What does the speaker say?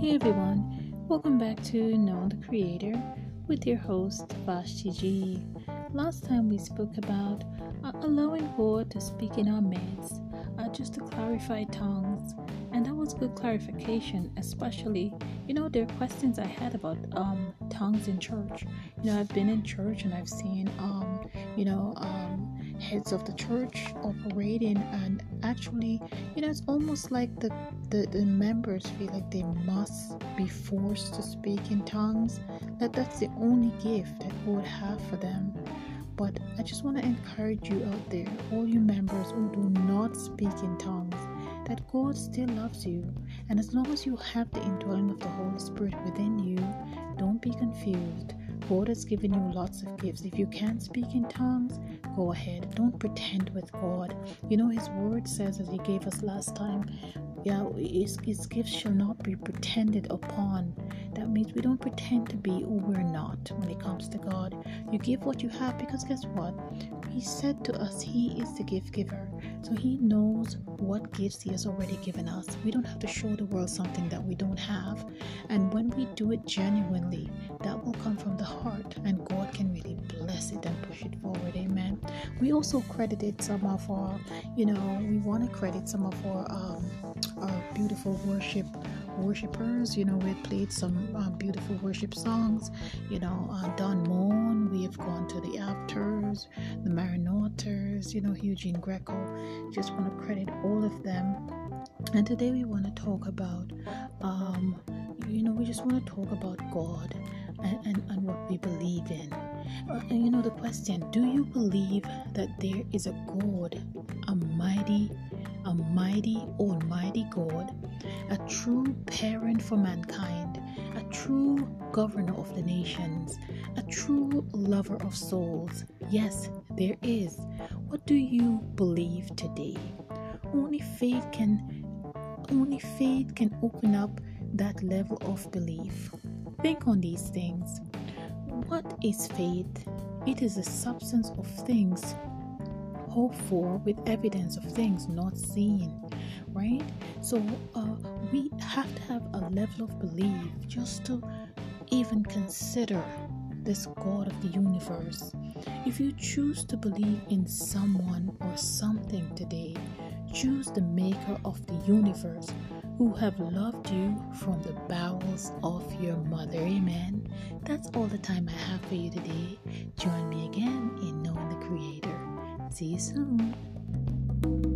Hey everyone, welcome back to Know the Creator with your host Vashti G. Last time we spoke about allowing God to speak in our midst, just to clarify tongues, and that was good clarification, especially, there are questions I had about tongues in church. I've been in church and I've seen, heads of the church operating, and actually, it's almost like the members feel like they must be forced to speak in tongues, that that's the only gift that God have for them. But I just want to encourage you out there, all you members who do not speak in tongues, that God still loves you, and as long as you have the indwelling of the Holy Spirit within you, don't be confused. God has given you lots of gifts. If you can't speak in tongues, go ahead. Don't pretend with God. His word says, as he gave us last time, his gifts shall not be pretended upon. That means we don't pretend to be who we're not when it comes to God. You give what you have, because guess what? He said to us, he is the gift giver. So he knows what gifts he has already given us. We don't have to show the world something that we don't have. And when we do it genuinely, that will come from the heart, and God can really bless it and push it forward. Amen. We also credited some of our, we want to credit some of our beautiful worshipers. We played some beautiful worship songs. Don Moen, we have gone to the Afters, the Marinauters, Eugene Greco. Just want to credit all of them. And today we want to talk about, we just want to talk about God and what we believe in. The question, do you believe that there is a God, a mighty, almighty God, a true parent for mankind, a true governor of the nations, a true lover of souls? Yes, there is. What do you believe today? Only faith can open up that level of belief. Think on these things. What is faith? It is a substance of things hoped for, with evidence of things not seen, right? So we have to have a level of belief just to even consider this God of the universe. If you choose to believe in someone or something today, choose the maker of the universe, who have loved you from the bowels of your mother. Amen. That's all the time I have for you today. Join me again in Knowing the Creator. See you soon.